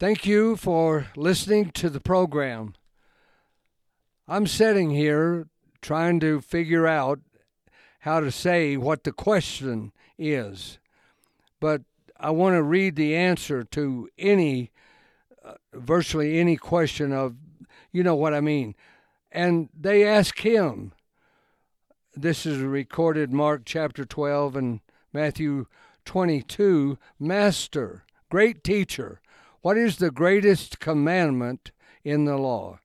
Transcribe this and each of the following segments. Thank you for listening to the program. I'm sitting here trying to figure out how to say what the question is, but I want to read the answer to any, virtually any question of, you know what I mean. And they ask him, this is recorded Mark chapter 12 and Matthew 22, Master, great teacher, what is the greatest commandment in the law?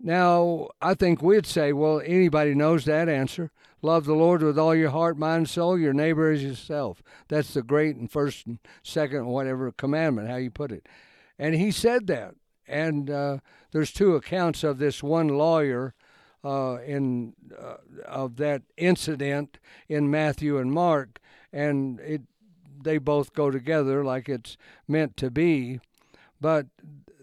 Now, I think we'd say, well, anybody knows that answer. Love the Lord with all your heart, mind, soul, your neighbor as yourself. That's the great and first and second, whatever commandment, how you put it. And he said that. And there's two accounts of this one lawyer of that incident in Matthew and Mark, and they both go together like it's meant to be. But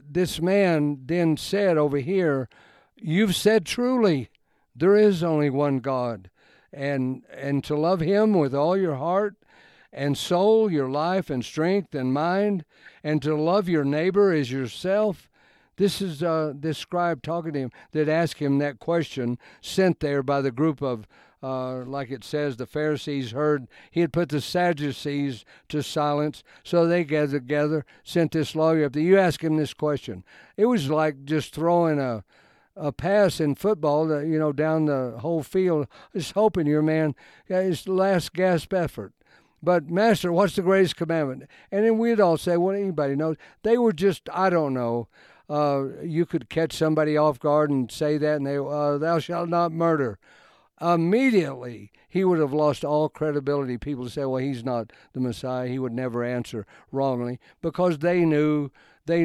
this man then said over here, "You've said truly, there is only one God, and to love him with all your heart and soul, your life and strength and mind, and to love your neighbor as yourself." This is this scribe talking to him that asked him that question, sent there by the group of, like it says, the Pharisees heard. He had put the Sadducees to silence, so they gathered together, sent this lawyer up there. You ask him this question. It was like just throwing a pass in football, you know, down the whole field, just hoping your man, his last gasp effort. But, Master, what's the greatest commandment? And then we'd all say, well, anybody knows. They were just, I don't know. You could catch somebody off guard and say that, and they, thou shalt not murder. Immediately, he would have lost all credibility. People would say, well, he's not the Messiah. He would never answer wrongly, because they knew the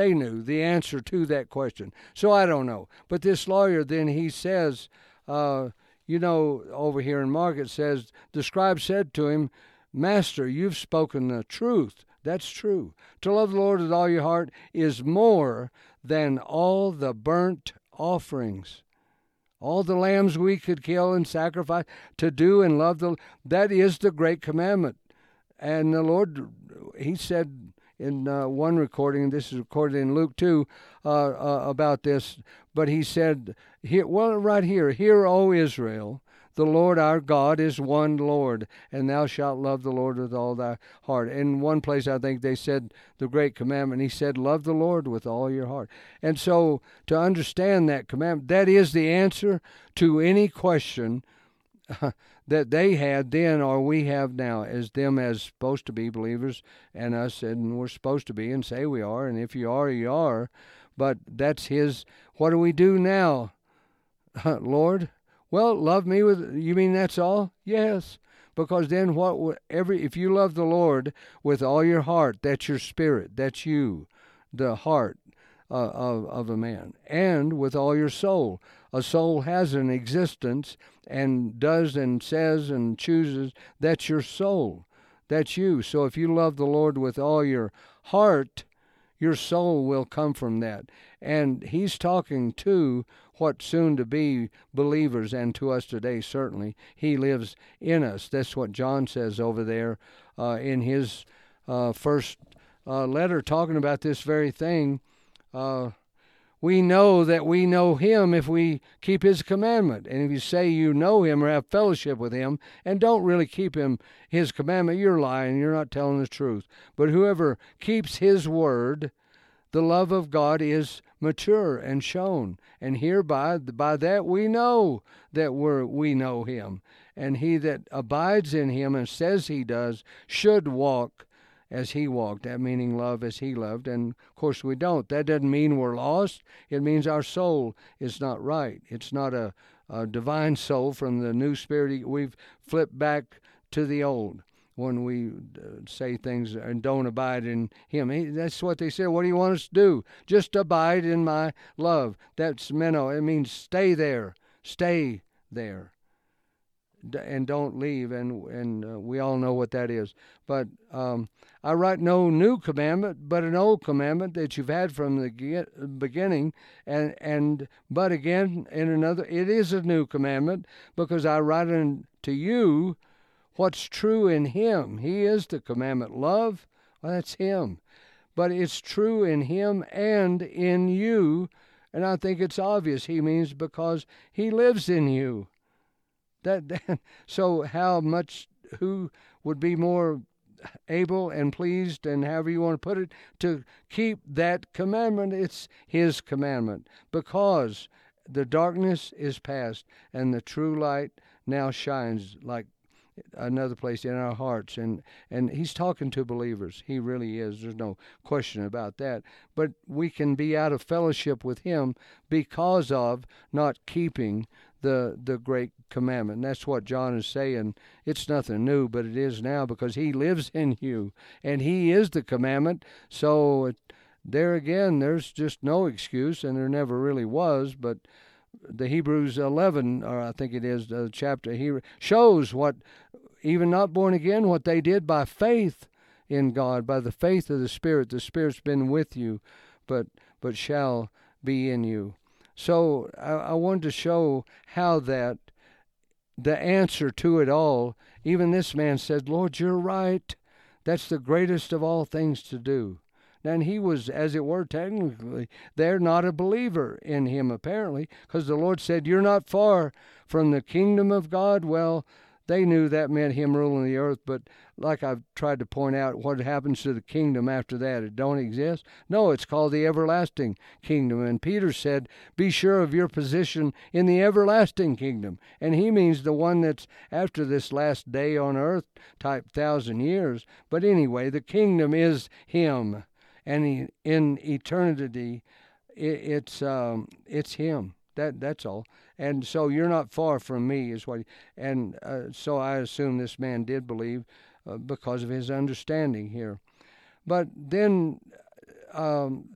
answer to that question. So I don't know. But this lawyer, then he says, you know, over here in Mark, it says, the scribe said to him, Master, you've spoken the truth. That's true. To love the Lord with all your heart is more than all the burnt offerings, all the lambs we could kill and sacrifice. To do and love the, that is the great commandment. And the Lord, he said in one recording, this is recorded in Luke 2, about this, but he said, hear, O Israel, the Lord our God is one Lord, and thou shalt love the Lord with all thy heart. In one place, I think they said the great commandment. He said, love the Lord with all your heart. And so to understand that commandment, that is the answer to any question that they had then or we have now as them as supposed to be believers and us, and we're supposed to be and say we are, and if you are, you are. But that's his, what do we do now, Lord? Well, love me with, you mean that's all? Yes, because then if you love the Lord with all your heart, that's your spirit, that's you, the heart of a man, and with all your soul. A soul has an existence and does and says and chooses. That's your soul, that's you. So if you love the Lord with all your heart, your soul will come from that. And he's talking to what soon-to-be believers, and to us today, certainly. He lives in us. That's what John says over there in his first letter, talking about this very thing. We know that we know him if we keep his commandment. And if you say you know him or have fellowship with him and don't really keep his commandment, you're lying. You're not telling the truth. But whoever keeps his word, the love of God is mature and shown, and hereby by that we know that we know him. And he that abides in him and says he does should walk as he walked, that meaning love as he loved. And, of course, we don't. That doesn't mean we're lost. It means our soul is not right. It's not a divine soul from the new spirit. We've flipped back to the old when we say things and don't abide in him. That's what they said. What do you want us to do? Just abide in my love. That's meno. It means stay there. Stay there. And don't leave. And we all know what that is. But I write no new commandment, but an old commandment that you've had from the beginning. But again, in another, it is a new commandment, because I write unto you what's true in him. He is the commandment. Love, well, that's him. but it's true in him and in you. And I think it's obvious he means because he lives in you. So how much, who would be more able and pleased, and however you want to put it, to keep that commandment? It's his commandment, because the darkness is past and the true light now shines, like another place, in our hearts. And he's talking to believers. He really is. There's no question about that. But we can be out of fellowship with him because of not keeping the great commandment. And that's what John is saying. It's nothing new, but it is now, because he lives in you and he is the commandment. So there again, there's just no excuse, and there never really was. But the Hebrews 11, or I think it is the chapter here, shows what, even not born again, what they did by faith in God, by the faith of the Spirit. The Spirit's been with you, but shall be in you. So I wanted to show how that the answer to it all, even this man said, Lord, you're right. That's the greatest of all things to do. And he was, as it were, technically, they're not a believer in him, apparently, because the Lord said, you're not far from the kingdom of God. Well, they knew that meant him ruling the earth, but like I've tried to point out, what happens to the kingdom after that? It don't exist? No, it's called the everlasting kingdom. And Peter said, be sure of your position in the everlasting kingdom. And he means the one that's after this last day on earth type 1,000 years. But anyway, the kingdom is him. And in eternity, it's him. That's all. And so you're not far from me is what. So I assume this man did believe because of his understanding here. But then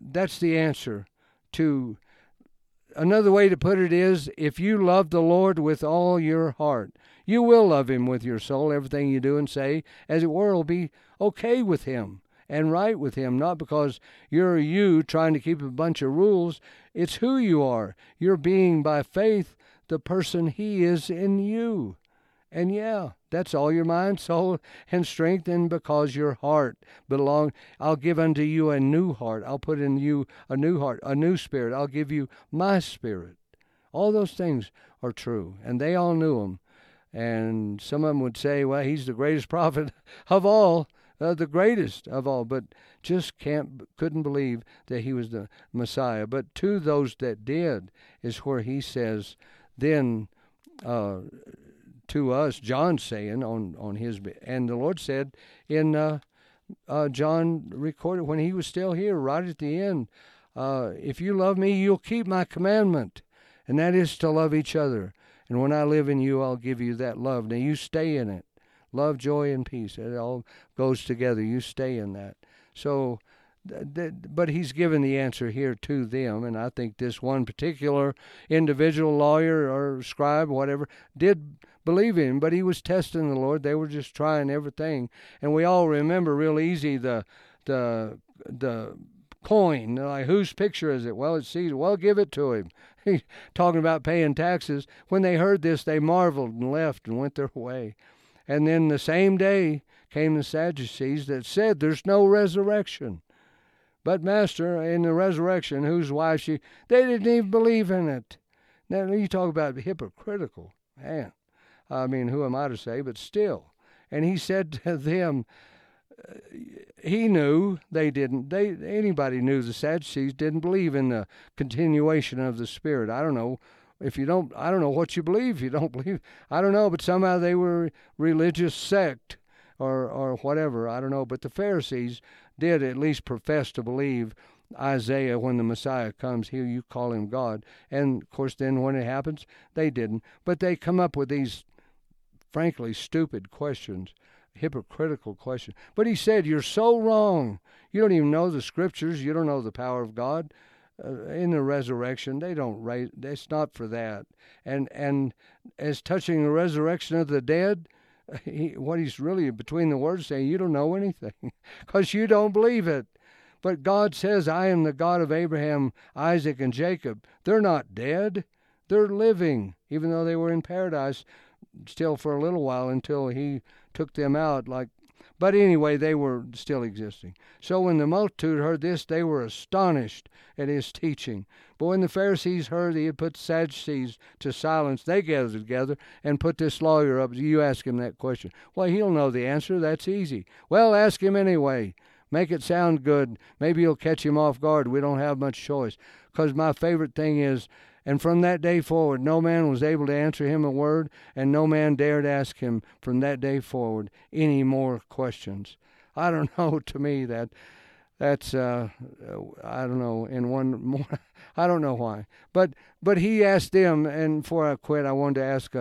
that's the answer to. Another way to put it is, if you love the Lord with all your heart, you will love him with your soul. Everything you do and say, as it were, will be okay with him and right with him, not because you're you trying to keep a bunch of rules. It's who you are. You're being, by faith, the person he is in you. And yeah, that's all your mind, soul, and strength, and because your heart belongs. I'll give unto you a new heart. I'll put in you a new heart, a new spirit. I'll give you my spirit. All those things are true, and they all knew him. And some of them would say, well, he's the greatest prophet of all. The greatest of all, but just couldn't believe that he was the Messiah. But to those that did is where he says, then to us, John's saying on his, and the Lord said in John recorded when he was still here, right at the end, if you love me, you'll keep my commandment, and that is to love each other. And when I live in you, I'll give you that love. Now you stay in it. Love, joy, and peace. It all goes together. You stay in that. So, but he's given the answer here to them, and I think this one particular individual, lawyer or scribe, whatever, did believe in him, but he was testing the Lord. They were just trying everything. And we all remember real easy the coin. Like, whose picture is it? Well, it's Caesar. Well, give it to him. He's talking about paying taxes. When they heard this, they marveled and left and went their way. And then the same day came the Sadducees that said, there's no resurrection. But, Master, in the resurrection, whose wife she... They didn't even believe in it. Now, you talk about hypocritical. Man, I mean, who am I to say, but still. And he said to them, he knew they didn't. Anybody knew the Sadducees didn't believe in the continuation of the Spirit. I don't know. If you don't, I don't know what you believe. You don't believe, I don't know, but somehow they were religious sect or whatever. I don't know. But the Pharisees did at least profess to believe Isaiah, when the Messiah comes, here you call him God. And, of course, then when it happens, they didn't. But they come up with these, frankly, stupid questions, hypocritical questions. But he said, you're so wrong. You don't even know the Scriptures. You don't know the power of God. In the resurrection, they don't raise. It's not for that. And as touching the resurrection of the dead, what he's really between the words saying, you don't know anything, because you don't believe it. But God says, I am the God of Abraham, Isaac, and Jacob. They're not dead. They're living, even though they were in paradise still for a little while until he took them out. Like But anyway, they were still existing. So when the multitude heard this, they were astonished at his teaching. But when the Pharisees heard he had put the Sadducees to silence, they gathered together and put this lawyer up. You ask him that question. Well, he'll know the answer. That's easy. Well, ask him anyway. Make it sound good. Maybe you'll catch him off guard. We don't have much choice. Because my favorite thing is, and from that day forward, no man was able to answer him a word, and no man dared ask him from that day forward any more questions. I don't know, to me, I don't know why. But he asked them, and before I quit, I wanted to ask,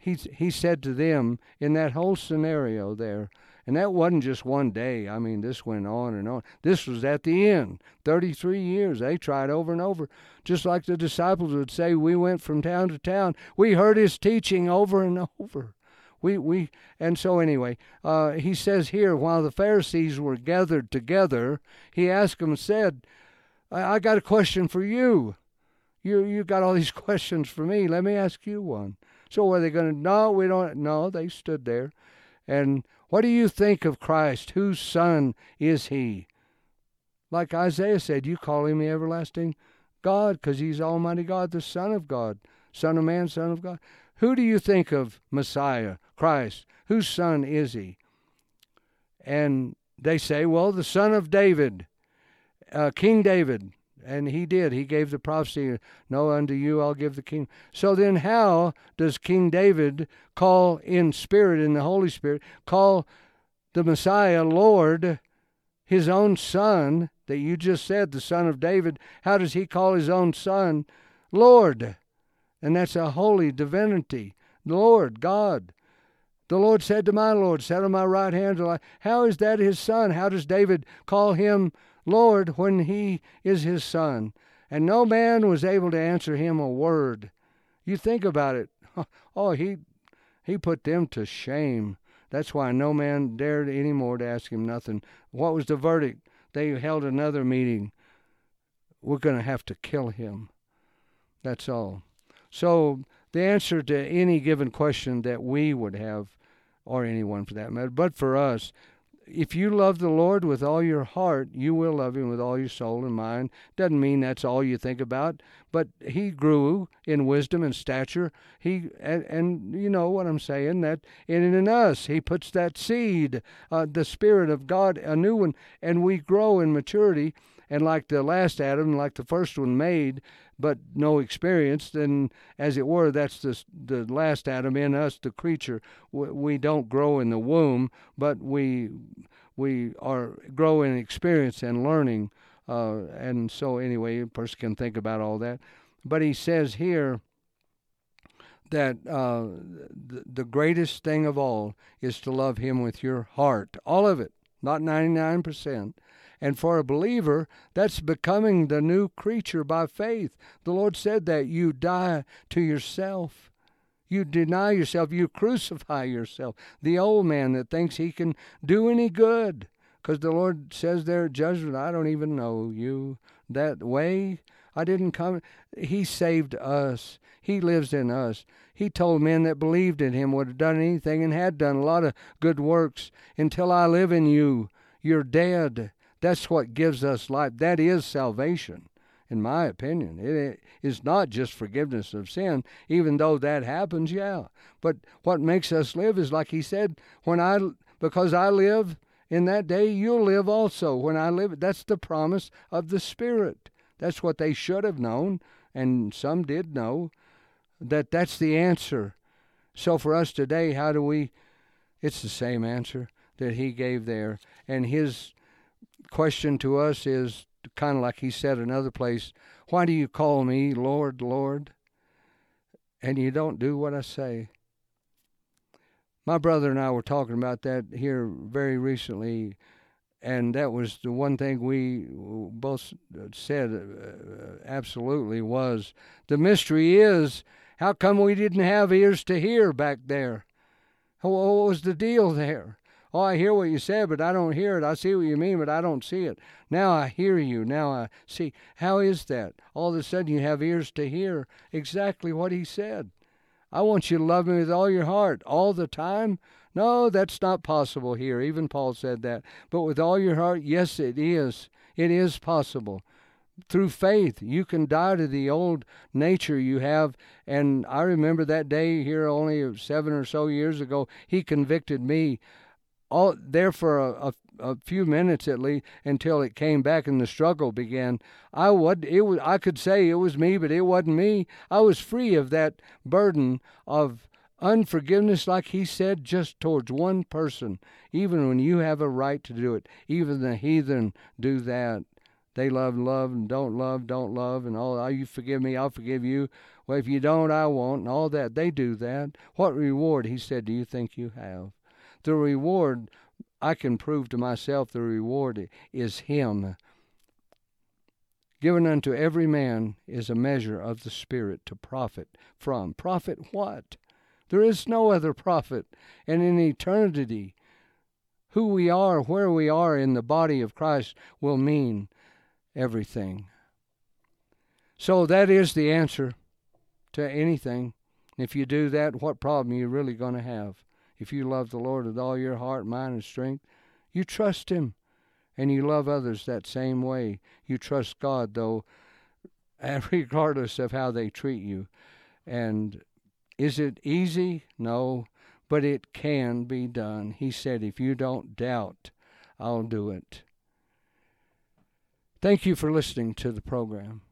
he said to them in that whole scenario there, and that wasn't just one day. I mean, this went on and on. This was at the end, 33 years. They tried over and over. Just like the disciples would say, we went from town to town. We heard his teaching over and over. And so anyway, he says here, while the Pharisees were gathered together, he asked them and said, I got a question for you. You got all these questions for me. Let me ask you one. So were they going to, no, we don't, no, they stood there. And what do you think of Christ? Whose son is he? Like Isaiah said, you call him the everlasting God because he's Almighty God, the Son of God, Son of Man, Son of God. Who do you think of Messiah, Christ? Whose son is he? And they say, well, the son of David, King David. And he did. He gave the prophecy, no, unto you I'll give the kingdom. So then how does King David call in spirit, in the Holy Spirit, call the Messiah Lord, his own son that you just said, the son of David? How does he call his own son Lord? And that's a holy divinity, Lord, God. The Lord said to my Lord, sat on my right hand. How is that his son? How does David call him Lord when he is his son? And no man was able to answer him a word. You think about it. Oh, he put them to shame. That's why no man dared anymore to ask him nothing. What was the verdict? They held another meeting. We're going to have to kill him. That's all. So the answer to any given question that we would have, or anyone for that matter, but for us, if you love the Lord with all your heart, you will love him with all your soul and mind. Doesn't mean that's all you think about, but he grew in wisdom and stature. And you know what I'm saying, that in us, he puts that seed, the Spirit of God, a new one, and we grow in maturity. And like the last Adam, like the first one made, but no experience, then as it were, that's the last Adam in us, the creature. We don't grow in the womb, but we are grow in experience and learning. And so anyway, a person can think about all that. But he says here that the greatest thing of all is to love him with your heart, all of it, not 99%. And for a believer, that's becoming the new creature by faith. The Lord said that you die to yourself. You deny yourself. You crucify yourself. The old man that thinks he can do any good. Because the Lord says there at judgment, I don't even know you that way. I didn't come. He saved us. He lives in us. He told men that believed in him would have done anything and had done a lot of good works. Until I live in you, you're dead. That's what gives us life. That is salvation, in my opinion. It is not just forgiveness of sin, even though that happens, yeah. But what makes us live is like he said, because I live in that day, you'll live also. When I live, that's the promise of the Spirit. That's what they should have known, and some did know, that that's the answer. So for us today, it's the same answer that he gave there, and his question to us is kind of like he said another place, why do you call me Lord, Lord, and you don't do what I say? My brother and I were talking about that here very recently, and that was the one thing we both said absolutely was, the mystery is, how come we didn't have ears to hear back there? What was the deal there? Oh, I hear what you said, but I don't hear it. I see what you mean, but I don't see it. Now I hear you. Now I see. How is that? All of a sudden you have ears to hear exactly what he said. I want you to love me with all your heart all the time, No, that's not possible here. Even Paul said that. But with all your heart, yes, it is. It is possible. Through faith, you can die to the old nature you have. And I remember that day here only 7 or so years ago, he convicted me there for a few minutes at least until it came back and the struggle began. I could say it was me, but it wasn't me. I was free of that burden of unforgiveness, like he said, just towards one person, even when you have a right to do it. Even the heathen do that. They love, and don't love, and all, oh, you forgive me, I'll forgive you. Well, if you don't, I won't, and all that. They do that. What reward, he said, do you think you have? The reward, I can prove to myself, the reward is him. Given unto every man is a measure of the Spirit to profit from. Profit what? There is no other prophet. And in eternity, who we are, where we are in the body of Christ will mean everything. So that is the answer to anything. If you do that, what problem are you really going to have? If you love the Lord with all your heart, mind, and strength, you trust Him, and you love others that same way. You trust God, though, regardless of how they treat you. And is it easy? No, but it can be done. He said, if you don't doubt, I'll do it. Thank you for listening to the program.